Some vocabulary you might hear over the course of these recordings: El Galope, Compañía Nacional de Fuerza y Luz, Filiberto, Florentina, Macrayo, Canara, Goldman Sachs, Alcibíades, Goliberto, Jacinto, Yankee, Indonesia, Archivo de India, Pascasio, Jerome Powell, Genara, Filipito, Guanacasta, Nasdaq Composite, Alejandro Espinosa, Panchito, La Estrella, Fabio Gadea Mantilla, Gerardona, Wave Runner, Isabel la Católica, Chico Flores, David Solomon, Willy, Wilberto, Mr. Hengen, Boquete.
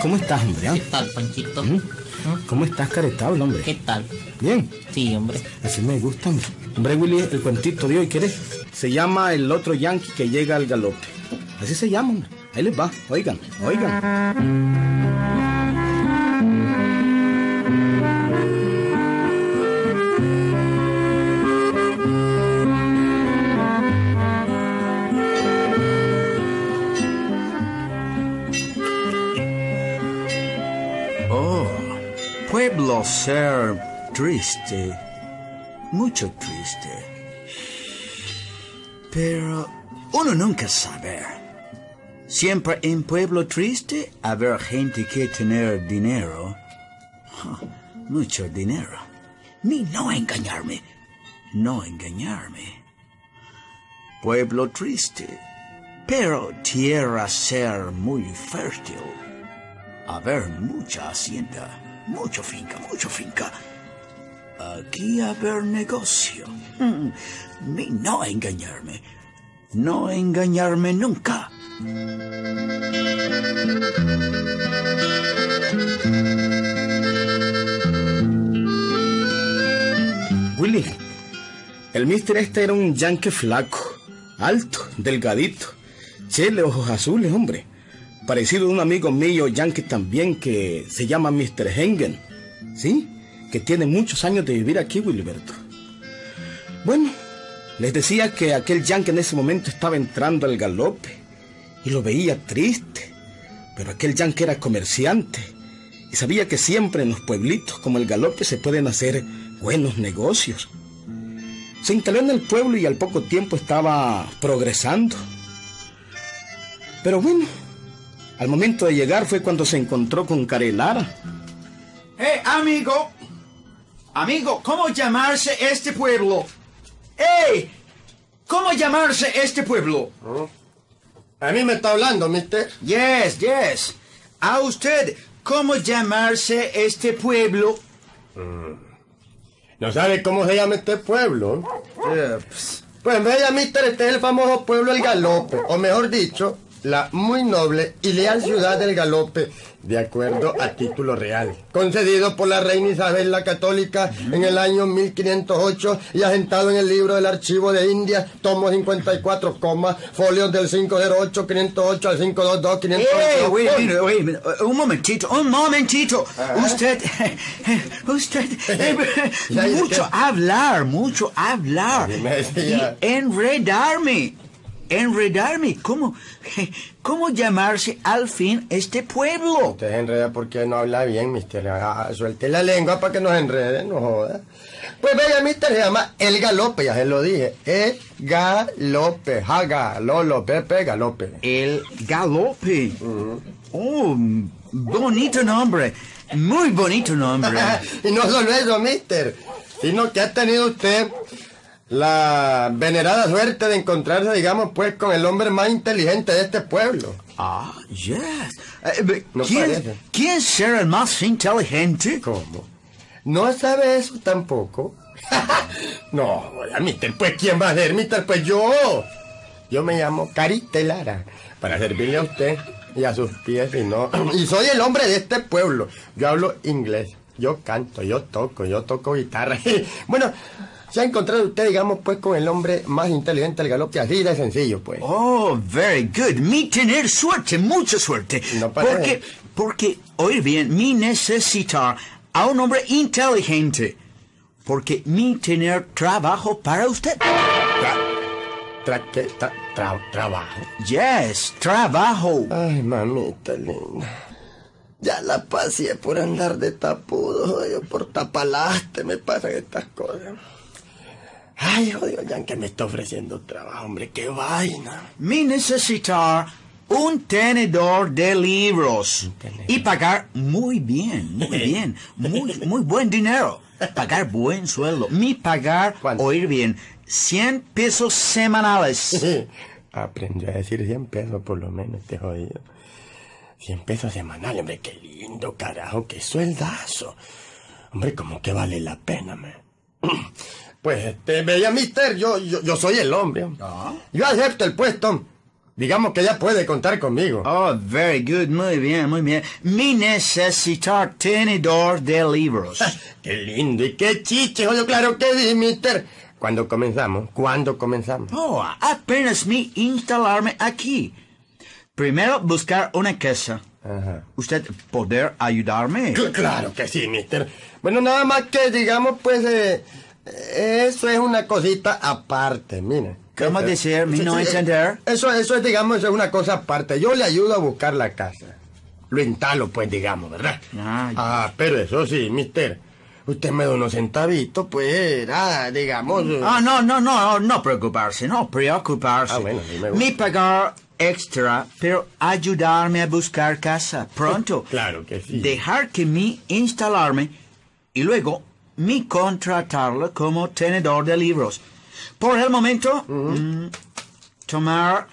¿Cómo estás, hombre? ¿Ah? ¿Qué tal, Panchito? ¿Cómo estás, caretable, hombre? ¿Qué tal? ¿Bien? Sí, hombre. Así me gusta, hombre. Hombre, Willy, el cuentito de hoy, ¿quieres? Se llama El otro Yankee que llega al galope. Así se llama, hombre. Ahí les va. Oigan, oigan. Pueblo ser triste, mucho triste, pero uno nunca sabe. Siempre en pueblo triste haber gente que tener dinero, mucho dinero. Ni no engañarme, no engañarme. Pueblo triste, pero tierra ser muy fértil, haber mucha hacienda. Mucho finca, mucho finca. Aquí haber negocio. No engañarme. No engañarme nunca. Willy, el mister este era un yankee flaco, alto, delgadito, chele, ojos azules, hombre. Parecido a un amigo mío yankee también que se llama Mr. Hengen, ¿sí? Que tiene muchos años de vivir aquí, Wilberto. Bueno, les decía que aquel yankee en ese momento estaba entrando al galope y lo veía triste, pero aquel yankee era comerciante y sabía que siempre en los pueblitos como el galope se pueden hacer buenos negocios. Se instaló en el pueblo y al poco tiempo estaba progresando. Pero bueno, al momento de llegar fue cuando se encontró con Carelara. Amigo! Amigo, ¿cómo llamarse este pueblo? ¿Cómo llamarse este pueblo? ¿A mí me está hablando, mister? Yes, yes. ¿A usted cómo llamarse este pueblo? ¿No sabe cómo se llama este pueblo? Pues vea, mister, este es el famoso pueblo El Galope, o mejor dicho, la muy noble y leal ciudad del Galope, de acuerdo a título real, concedido por la reina Isabel la Católica en el año 1508 y asentado en el libro del Archivo de India, tomo 54, folios del 508, 508 al 522, 508... Un momentito, usted, mucho hablar, y enredarme. ¿Cómo llamarse al fin este pueblo? Usted se enreda porque no habla bien, mister. Suelte la lengua para que nos enrede, no joda. Pues vaya, mister, se llama El Galope, ya se lo dije. El Galope. Jaga, lolo, pepe, galope. El Galope. Oh, bonito nombre. Muy bonito nombre. Y no solo eso, mister, sino que ha tenido usted la venerada suerte de encontrarse, digamos, pues, con el hombre más inteligente de este pueblo. No, ¿quién será el más inteligente? ¿Cómo? ¿No sabe eso tampoco? No, mister, pues, ¿quién va a ser, mister? Pues yo. Yo me llamo Carelara, para servirle a usted y a sus pies, y no. Y soy el hombre de este pueblo. Yo hablo inglés, yo canto, yo toco guitarra. Bueno, se ha encontrado usted, digamos, pues, con el hombre más inteligente del galope, así de sencillo, pues. Oh, very good. Mi tener suerte, mucha suerte. No parece. Porque, oír bien, mi necesitar a un hombre inteligente. Porque mi tener trabajo para usted. ¿Trabajo? Yes, trabajo. Ay, mamita linda. Ya la pasé por andar de tapudo, por tapalaste, me pasan estas cosas. Ay, jodido yankee, me está ofreciendo trabajo, hombre, qué vaina. Me necesitar un tenedor de libros. Y pagar muy bien, muy buen dinero. Pagar buen sueldo. Mi pagar, oír bien, 100 pesos semanales. Aprendió a decir 100 pesos por lo menos, este jodido. 100 pesos semanales, hombre, qué lindo, carajo, qué sueldazo. Hombre, como que vale la pena, man. Pues, bella mister, yo soy el hombre. Yo acepto el puesto. Digamos que ya puede contar conmigo. Oh, very good. Muy bien, muy bien. Mi necesitar tenedor de libros. Qué lindo y qué chiste. Oye, claro que sí, mister. ¿Cuándo comenzamos? ¿Cuándo comenzamos? Oh, apenas me instalarme aquí. Primero, buscar una casa. Ajá. ¿Usted poder ayudarme? Claro que sí, mister. Bueno, nada más que, digamos, pues, eso es una cosita aparte, mira. ¿Cómo decir? ¿Me no entender? Eso es, digamos, eso es una cosa aparte. Yo le ayudo a buscar la casa. Lo entalo, pues, digamos, ¿verdad? Ah, pero eso sí, mister. Usted me da unos centavitos, pues, digamos... Ah, no preocuparse, no preocuparse. Ah, bueno, sí me gusta. Ni pagar extra, pero ayudarme a buscar casa pronto. Claro que sí. Dejar que me instalarme y luego me contratarlo como tenedor de libros. Por el momento, tomar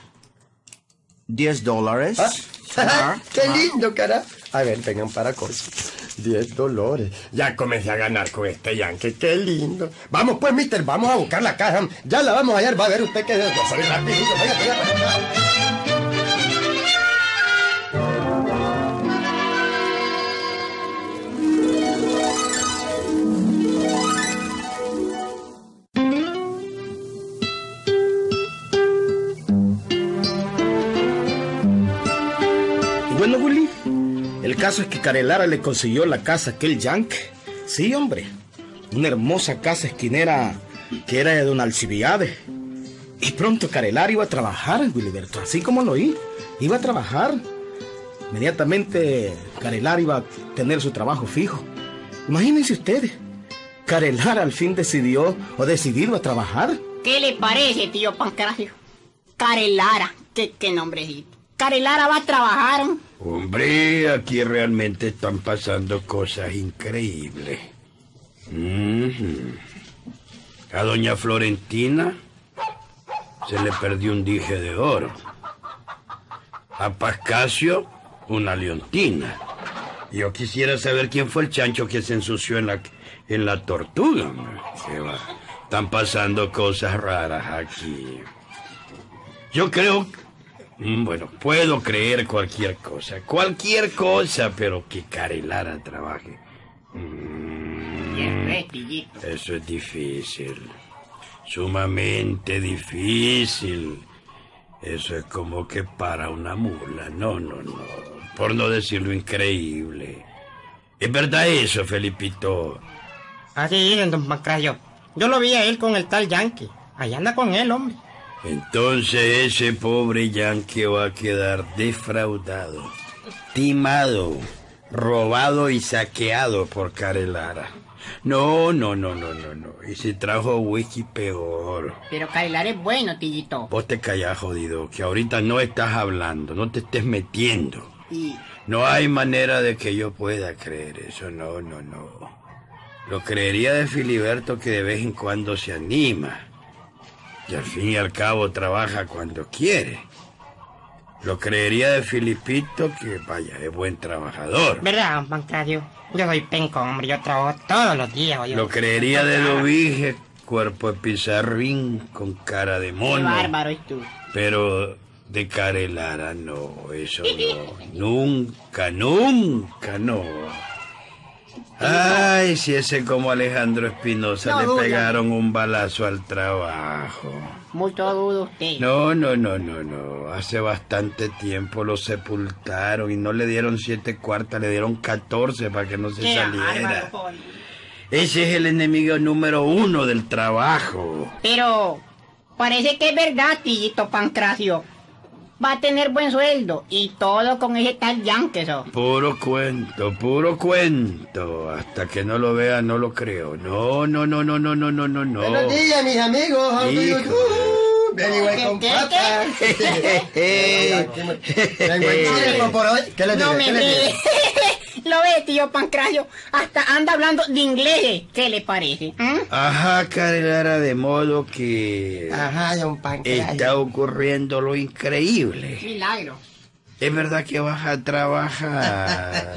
$10. ¿Ah? ¡Qué lindo, cara! A ver, tengan para cosas. $10. Ya comencé a ganar con este Yankee. ¡Qué lindo! Vamos pues, mister, vamos a buscar la caja. Ya la vamos a hallar. Va a ver usted que... Ya sabe rápido. Vaya. Bueno, Willy, el caso es que Carelara le consiguió la casa a aquel Yankee. Sí, hombre, una hermosa casa esquinera que era de don Alcibíades. Y pronto Carelara iba a trabajar, Wilberto, así como lo oí. Iba a trabajar. Inmediatamente Carelara iba a tener su trabajo fijo. Imagínense ustedes, Carelara al fin decidió o decidió a trabajar. ¿Qué le parece, tío Pancracio? Carelara, qué nombrecito. Carelara va a trabajar. Hombre, aquí realmente están pasando cosas increíbles. A doña Florentina se le perdió un dije de oro. A Pascasio, una leontina. Yo quisiera saber quién fue el chancho que se ensució en la tortuga. Están pasando cosas raras aquí. Yo creo... Bueno, puedo creer cualquier cosa, pero que Carelara trabaje. Eso es difícil, sumamente difícil. Eso es como que para una mula, no, por no decirlo increíble. ¿Es verdad eso, Filipito? Así dicen, don Macrayo. Yo lo vi a él con el tal Yankee. Allá anda con él, hombre. Entonces ese pobre Yankee va a quedar defraudado, timado, robado y saqueado por Carelara. No. Y si trajo whisky, peor. Pero Carelara es bueno, Tillito. Vos te callás, jodido, que ahorita no estás hablando, no te estés metiendo. Y... No hay manera de que yo pueda creer eso, no. Lo creería de Filiberto, que de vez en cuando se anima. Y al fin y al cabo trabaja cuando quiere. Lo creería de Filipito, que vaya, es buen trabajador. ¿Verdad, don Pancracio? Yo soy penco, hombre, yo trabajo todos los días. Oye. Lo creería de Lobige, cuerpo de pizarrín, con cara de mono. Qué bárbaro, ¿y tú? Pero de Carelara no, eso no. Nunca, no. Ay, si ese como Alejandro Espinosa le pegaron un balazo al trabajo. Mucho dudo usted. No. Hace bastante tiempo lo sepultaron y no le dieron 7/4, le dieron 14 para que no se saliera. Ese es el enemigo número 1 del trabajo. Pero parece que es verdad, Tillito Pancracio. Va a tener buen sueldo, y todo con ese tal Yankee, eso. Puro cuento. Hasta que no lo vea, no lo creo. No. Buenos días, mis amigos. Lo ve, tío Pancracio, hasta anda hablando de inglés. ¿Qué le parece? Ajá, Carelara, de modo que... Ajá, don Pancracio. Está ocurriendo lo increíble. Milagro. Es verdad que vas a trabajar.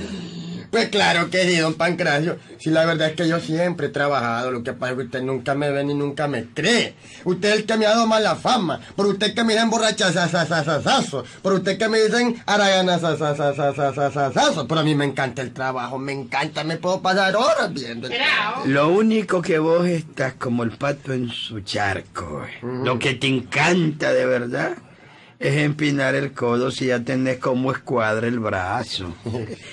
Pues claro que sí, don Pancracio. Si la verdad es que yo siempre he trabajado, lo que pasa es que usted nunca me ve ni nunca me cree. Usted es el que me ha dado mala fama, por usted que me dicen borrachazazazazazazo, por usted que me dicen araganazazazazazazazazo, pero a mí me encanta el trabajo, me encanta, me puedo pasar horas viendo el trabajo. Lo único que vos estás como el pato en su charco, lo que te encanta de verdad es empinar el codo si ya tenés como escuadra el brazo.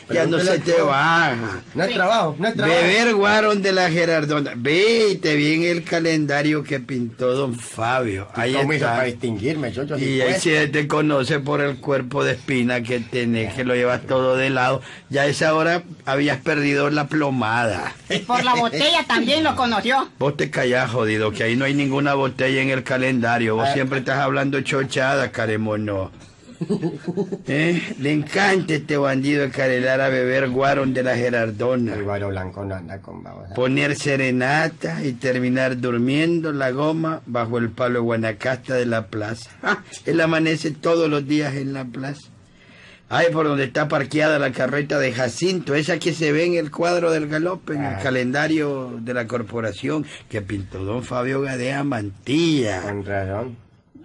Ya no se te baja. No es trabajo, no es trabajo. Beber guaron de la Gerardona. Vete bien el calendario que pintó don Fabio. Ahí está. ¿Cómo hizo para distinguirme? Yo y ahí se te conoce por el cuerpo de espina que tenés, que lo llevas todo de lado. Ya a esa hora habías perdido la plomada. Por la botella también lo conoció. Vos te callás, jodido, que ahí no hay ninguna botella en el calendario. Vos siempre estás hablando chochada, Karen. Mono. Le encanta este bandido de Carelara beber guarón de la Gerardona. El guaro blanco no anda con babos. Poner serenata y terminar durmiendo la goma bajo el palo de Guanacasta de la plaza. ¡Ah! Él amanece todos los días en la plaza. Ahí por donde está parqueada la carreta de Jacinto, esa que se ve en el cuadro del Galope, en el calendario de la corporación que pintó don Fabio Gadea Mantilla. Con razón.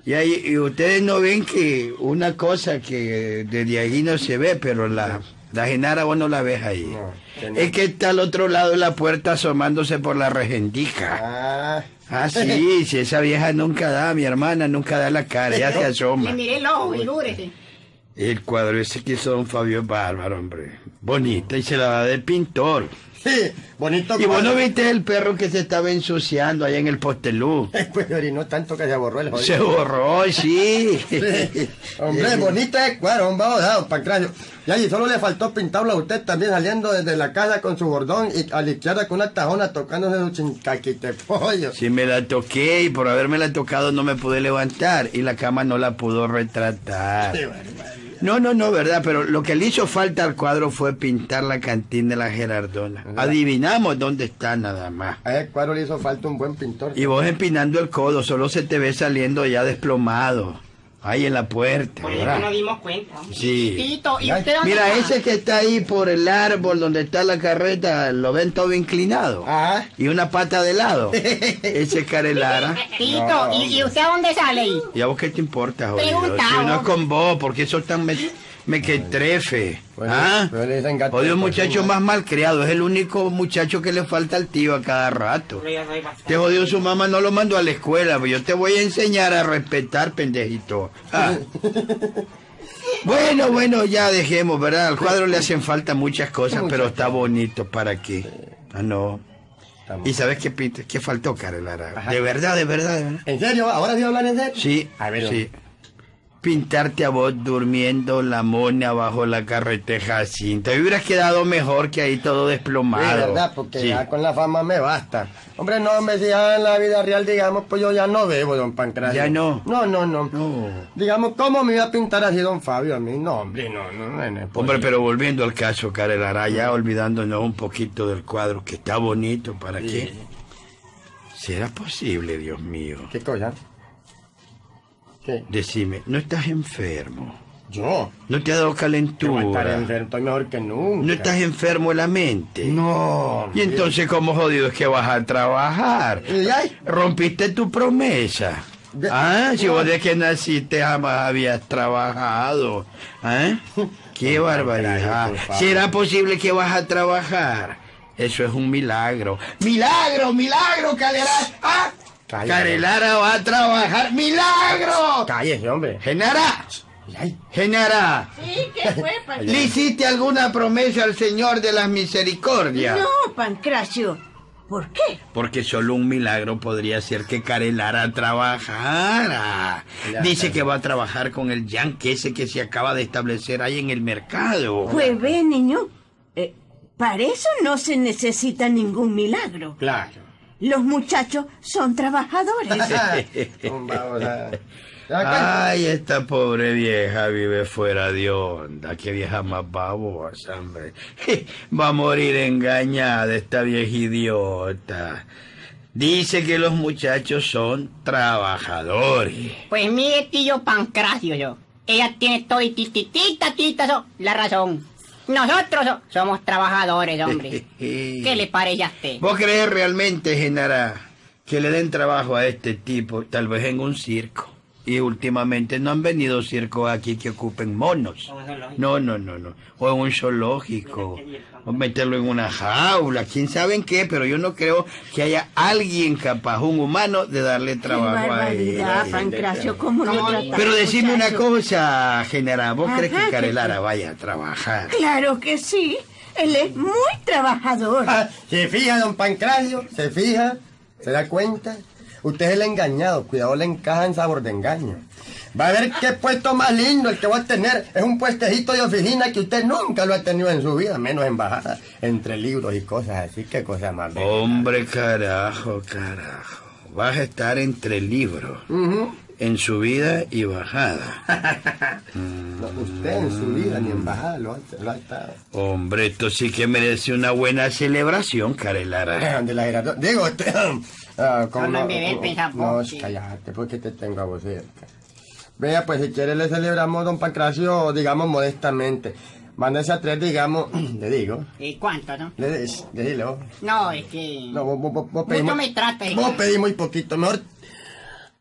Y ahí, y ustedes no ven que una cosa que desde allí no se ve, pero la Genara vos no la ves ahí. No, es que está al otro lado de la puerta asomándose por la regendica. Ah, sí, si esa vieja nunca da, mi hermana nunca da la cara, ya se asoma. Le miré el ojo y lúbrete. El cuadro ese que hizo don Fabio es bárbaro, hombre. Bonita y se la da de pintor. Sí, bonito. ¿Y vos no viste el perro que se estaba ensuciando allá en el Postelú? Pues orinó tanto que se borró el jodido. Se borró, sí. Sí. Hombre, bonito es cuadro, un babosado, Pancracio. Y allí solo le faltó pintarlo a usted también saliendo desde la casa con su bordón y a la izquierda con una tajona tocándose su chincaquitepollo. Sí, me la toqué y por haberme la tocado no me pude levantar y la cama no la pudo retratar. Sí, bueno. No, verdad, pero lo que le hizo falta al cuadro fue pintar la cantina de la Gerardona. ¿Verdad? Adivinamos dónde está nada más. A ese cuadro le hizo falta un buen pintor. Y vos empinando el codo, solo se te ve saliendo ya desplomado. Ahí en la puerta. Por eso nos dimos cuenta. Sí. Tito, ¿y usted dónde mira, está? Ese que está ahí por el árbol donde está la carreta, lo ven todo inclinado. Ajá. Y una pata de lado. Ese es Carelara. Tito, no, ¿y usted dónde sale ahí? ¿Y a vos qué te importa, jodido? Si no es con vos, porque eso tan mequetrefe. ¿Ah? Odio, un muchacho más malcriado, es el único muchacho que le falta al tío a cada rato. Te jodió su mamá, no lo mandó a la escuela, pero yo te voy a enseñar a respetar, pendejito. Ah. Bueno, ya dejemos, ¿verdad? Al cuadro le hacen falta muchas cosas, pero está bonito, ¿para qué? Ah, no. ¿Y sabes qué faltó, Carelara? De verdad. ¿En serio? ¿Ahora sí hablan en serio? Sí, a ver, sí. Pintarte a vos durmiendo la mona bajo la carreteja Jacinto. Y hubieras quedado mejor que ahí todo desplomado. Sí, verdad, porque sí. Ya con la fama me basta. Hombre, no, hombre, si ya en la vida real, digamos, pues yo ya no bebo, don Pancracio. ¿Ya no? No. Digamos, ¿cómo me iba a pintar así don Fabio a mí? No, hombre, no. Hombre, pero volviendo al caso, Carelara, ya olvidándonos un poquito del cuadro, que está bonito, ¿para qué? ¿Será posible, Dios mío? ¿Qué cosa? ¿Qué? Decime, ¿no estás enfermo? ¿Yo? ¿No te ha dado calentura? No estar enfermo, estoy mejor que nunca. ¿No estás enfermo de la mente? No. ¿Y entonces cómo jodido es que vas a trabajar? Rompiste tu promesa. Si vos de que naciste jamás habías trabajado. Qué barbaridad. ¿Será posible que vas a trabajar? Eso es un milagro. ¡Milagro, Carelara! ¡Ah! Carelara va a trabajar. ¡Milagro! Cállese, hombre. Genara. Sí, ¿qué fue, Pancracio? ¿Le hiciste alguna promesa al Señor de las Misericordias? No, Pancracio. ¿Por qué? Porque solo un milagro podría hacer que Carelara trabajara. Dice que va a trabajar con el Yankee ese que se acaba de establecer ahí en el mercado. Pues ve, niño. Para eso no se necesita ningún milagro. Claro. Los muchachos son trabajadores. Ay, esta pobre vieja vive fuera de onda. Qué vieja más babosa, hombre. Va a morir engañada esta vieja idiota. Dice que los muchachos son trabajadores. Pues mire, tío Pancracio, ella tiene todo y tita la razón. Nosotros somos trabajadores, hombre. ¿Qué le parece a usted? ¿Vos crees realmente, Genara, que le den trabajo a este tipo? Tal vez en un circo. Y últimamente no han venido circos aquí que ocupen monos. No. O en un zoológico. O meterlo en una jaula. ¿Quién sabe en qué? Pero yo no creo que haya alguien capaz, un humano, de darle trabajo a él. Pancracio, ¿cómo lo trataste? Pero decime una cosa, Genara. ¿Vos crees que Carelara vaya a trabajar? Claro que sí. Él es muy trabajador. Ah, se fija, don Pancracio. Se fija. ¿Se da cuenta? Usted es el engañado, cuidado le encaja en sabor de engaño. Va a ver qué puesto más lindo el que va a tener. Es un puestecito de oficina que usted nunca lo ha tenido en su vida, menos embajada, entre libros y cosas así, qué cosa más bella. Hombre, carajo. Vas a estar entre libros, en subida y bajada. No, usted en subida ni en bajada lo ha estado. Hombre, esto sí que merece una buena celebración, Carelara. De la Gerardona. Digo, usted... cállate, porque te tengo a vos cerca. Vea, pues si quiere le celebramos, don Pancracio, digamos modestamente. Mándese a tres, digamos, le digo. ¿Y cuánto, no? Decílo. No, es que... No, vos pedís... Mucho me trates. Vos pedís muy poquito, mejor...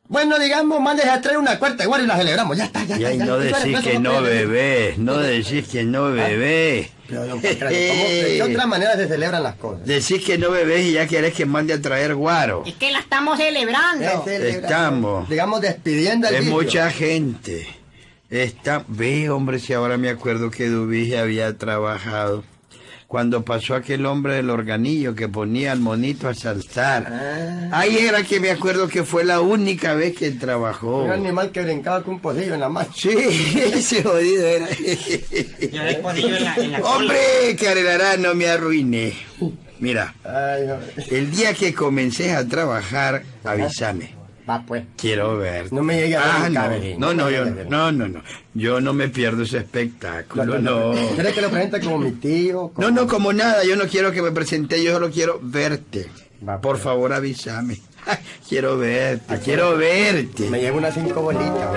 Bueno, digamos, mándese a traer una cuarta igual y la celebramos. Ya está. No decís que no, bebé. No decís que no, bebé. Pero, don Pancracio, ¿de otra manera se celebran las cosas? Decís que no, bebé, y ya querés que mande a traer guaro. Es que la estamos celebrando. Estamos. Digamos, despidiendo al vicio. Es mucha gente. Ve, hombre, si ahora me acuerdo que Dubige había trabajado. Cuando pasó aquel hombre del organillo que ponía al monito a saltar. Ahí era que me acuerdo que fue la única vez que trabajó. Un animal que brincaba con un pocillo en la mano. Sí, ese jodido era. Yo el pocillo en la cola. ¡Hombre, Carelara, no me arruiné! Mira, el día que comencé a trabajar, avísame. Va, pues. Quiero ver. No me llegue a ver. No. Yo no me pierdo ese espectáculo, no. ¿Quieres que lo presente como mi tío? Como... No, como nada. Yo no quiero que me presente. Yo solo quiero verte. Va, pues. Por favor, avísame. Quiero verte. Quiero verte. Me llevo unas 5 bolitas.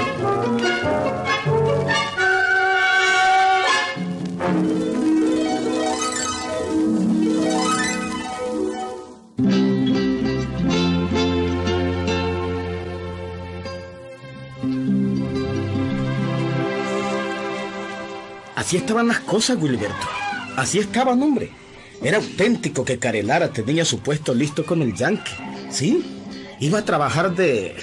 Así estaban las cosas, Wilberto. Así estaban, hombre. Era auténtico que Carelara tenía su puesto listo con el Yankee. ¿Sí? Iba a trabajar de...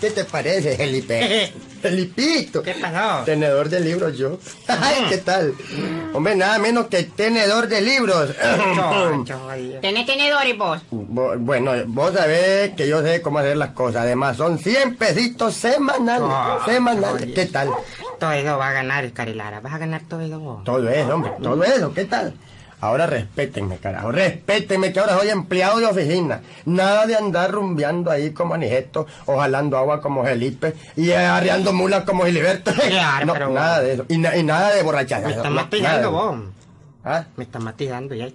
¿Qué te parece, Felipe? Filipito. ¿Qué pasó? Tenedor de libros yo. ¿Qué tal? Hombre, nada menos que tenedor de libros. ¿Tenés tenedores vos? Bueno, vos sabés que yo sé cómo hacer las cosas. Además, son 100 pesitos semanales. ¿Qué tal? Todo eso va a ganar el Carelara. Vas a ganar todo eso vos. Todo eso, hombre. Todo eso. ¿Qué tal? Ahora respétenme, carajo, respétenme, que ahora soy empleado de oficina. Nada de andar rumbeando ahí como Anigeto, o jalando agua como Felipe, y arreando mulas como Giliberto. Claro, no, pero nada de eso, y nada de borrachada. Me estás matizando vos. ¿Ah? Me estás matizando, ya.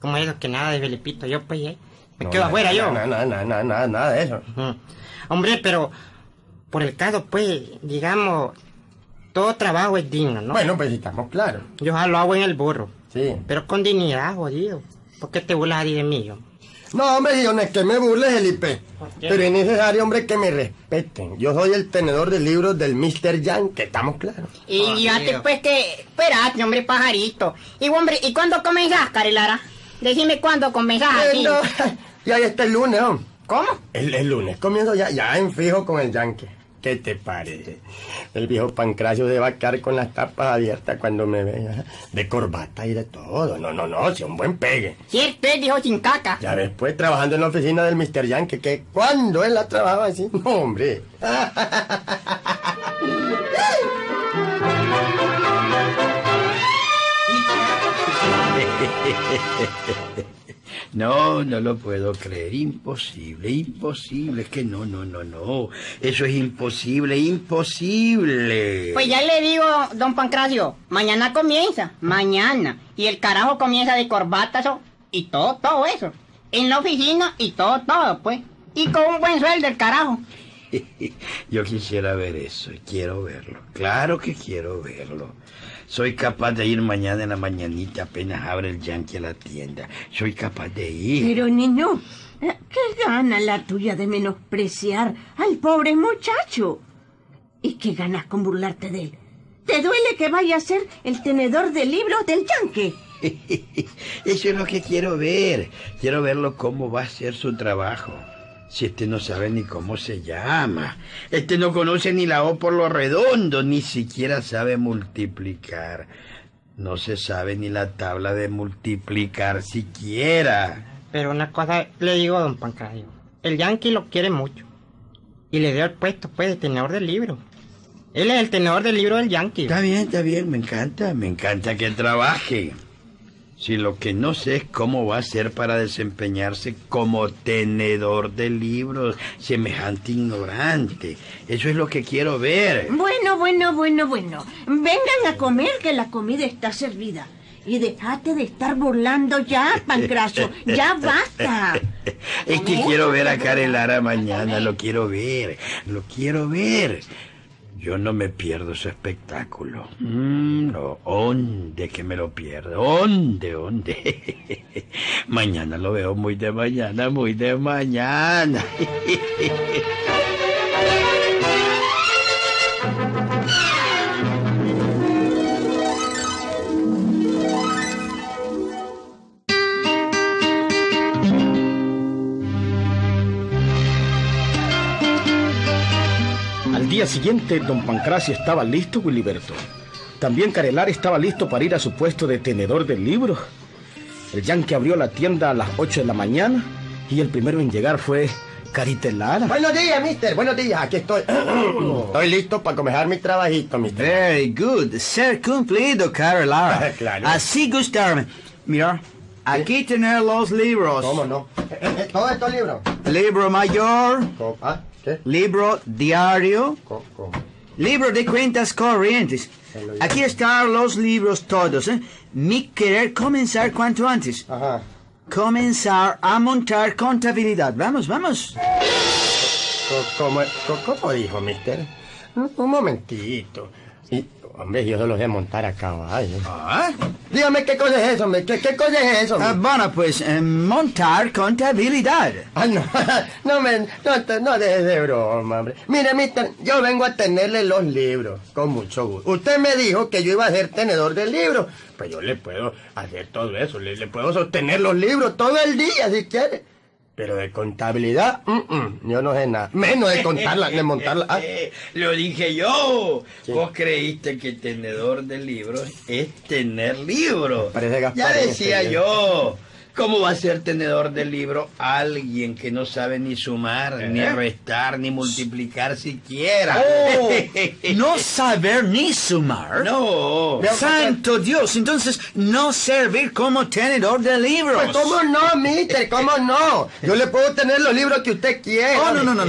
Como eso, que nada de Filipito, yo pues, ya. Me quedo afuera, yo. Nada de eso. Hombre, pero, por el caso, pues, digamos, todo trabajo es digno, ¿no? Bueno, pues, estamos claros. Yo jalo agua en el burro. Sí. Pero con dignidad, jodido. ¿Por qué te burlas de mí? No, hombre, no es que me burles, Felipe. Pero es necesario, hombre, que me respeten. Yo soy el tenedor de libros del Mr. Yankee, estamos claros. Y antes, pues, que... Espérate, hombre, pajarito. Y, hombre, ¿y cuándo comenzás, Carelara? Decime cuándo comenzás aquí. No, ya está el lunes, hombre. ¿Cómo? El lunes comienzo ya en fijo con el Yankee. ¿Qué te parece? El viejo Pancracio se va a quedar con las tapas abiertas cuando me vea. De corbata y de todo. No, si un buen pegue. Cierto, dijo sin caca. Ya después, trabajando en la oficina del Mr. Yankee, que cuando él la trabajaba así. No, hombre. No lo puedo creer, imposible, es que no, eso es imposible. Pues ya le digo, don Pancracio, mañana comienza, y el carajo comienza de corbatas y todo eso, en la oficina y todo, pues, y con un buen sueldo el carajo. Yo quisiera ver eso, quiero verlo, claro que quiero verlo. Soy capaz de ir mañana en la mañanita apenas abre el Yankee a la tienda. Soy capaz de ir. Pero, niño, ¿qué gana la tuya de menospreciar al pobre muchacho? ¿Y qué ganas con burlarte de él? ¿Te duele que vaya a ser el tenedor de libros del Yankee? Eso es lo que quiero ver. Quiero verlo cómo va a ser su trabajo. Si este no sabe ni cómo se llama, este no conoce ni la O por lo redondo, ni siquiera sabe multiplicar. No se sabe ni la tabla de multiplicar siquiera. Pero una cosa le digo a don Pancracio, el Yankee lo quiere mucho y le dio el puesto pues de tenedor del libro. Él es el tenedor del libro del Yankee. Está bien, me encanta que trabaje. Si lo que no sé es cómo va a ser para desempeñarse como tenedor de libros, semejante ignorante. Eso es lo que quiero ver. Bueno. Vengan a comer, que la comida está servida. Y dejate de estar burlando ya, Pancracio. Ya basta. Es que quiero ver a Carelara mañana. Lo quiero ver. Yo no me pierdo ese espectáculo. No, ¿dónde que me lo pierdo? ¿Dónde? Mañana lo veo muy de mañana. Al día siguiente, don Pancracio estaba listo, Wilberto. También Carelara estaba listo para ir a su puesto de tenedor de libros. El Yankee abrió la tienda a las 8 de la mañana y el primero en llegar fue Carelara. Buenos días, mister. Buenos días. Aquí estoy. Estoy listo para comenzar mi trabajito, mister. Very good. Ser cumplido, Carelara. Claro. Así gustarme. Mira, aquí ¿sí? Tener los libros. ¿Cómo no? Todos estos libros. Libro mayor. ¿Ah? ¿Qué? Libro diario, libro de cuentas corrientes. Aquí están los libros todos, ¿eh? Mi querer comenzar cuanto antes. Ajá. Comenzar a montar contabilidad. Vamos. ¿Cómo dijo, mister? Un momentito. Hombre, yo se los voy a montar a caballo. ¿Ah? Dígame, ¿qué cosa es eso, hombre? ¿Qué cosa es eso, hombre? Bueno, pues, montar contabilidad. No dejes de broma, hombre. Mire, mister, yo vengo a tenerle los libros, con mucho gusto. Usted me dijo que yo iba a ser tenedor de libros. Pues yo le puedo hacer todo eso, le puedo sostener los libros todo el día, si quiere. Pero de contabilidad, yo no sé nada. Menos de contarla, de montarla. Ah. Lo dije yo. Sí. Vos creíste que tenedor de libros es tener libros. Parece Gaspar. Ya decía este yo. ¿Cómo va a ser tenedor de libros alguien que no sabe ni sumar, ni restar, ni multiplicar siquiera? Oh, no saber ni sumar. No. Santo Dios, entonces no servir como tenedor de libros. Pues cómo no, mister, cómo no. Yo le puedo tener los libros que usted quiera. Oh, no.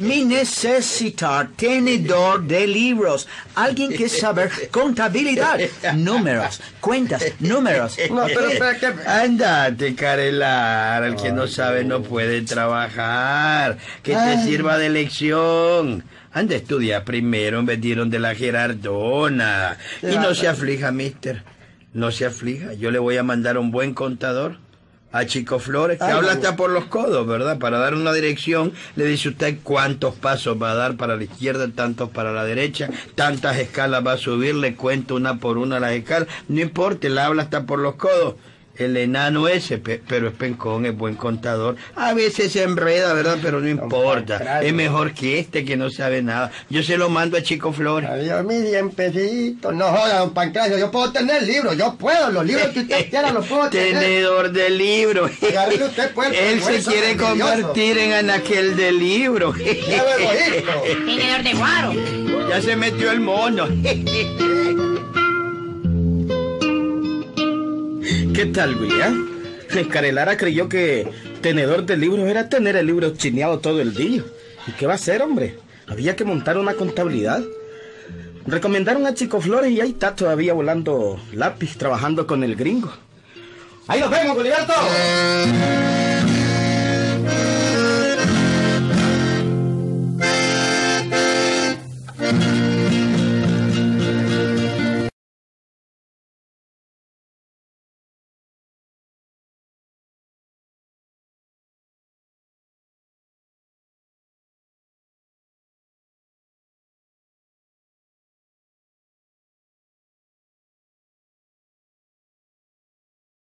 Mi necesitar tenedor de libros. Alguien que saber contabilidad, números, cuentas, números. No, pero ¿qué? Anda. Carelara, el que no sabe no puede trabajar. Que te sirva de lección. Anda, estudia primero, me dieron de la Gerardona. Y no se aflija, mister. No se aflija. Yo le voy a mandar un buen contador a Chico Flores, que habla hasta por los codos, ¿verdad? Para dar una dirección, le dice usted cuántos pasos va a dar para la izquierda, tantos para la derecha, tantas escalas va a subir, le cuento una por una las escalas. No importa, le habla hasta por los codos. El enano ese, pero es pencón, es buen contador. A veces se enreda, ¿verdad? Pero no importa. Es mejor que este que no sabe nada. Yo se lo mando a Chico Flores. Adiós, mi 100 pesitos. No jodas, don Pancracio. Yo puedo tener libros. Yo puedo. Los libros que usted quiera los puedo tener. Tenedor de libros. Él se quiere convertir en anaquel de libros. Tenedor de guaro. Ya se metió el mono. ¿Qué tal, Willy? Carelara creyó que tenedor de libros era tener el libro chineado todo el día. ¿Y qué va a hacer, hombre? Había que montar una contabilidad. Recomendaron a Chico Flores y ahí está todavía volando lápiz, trabajando con el gringo. ¡Ahí nos vemos, Goliberto!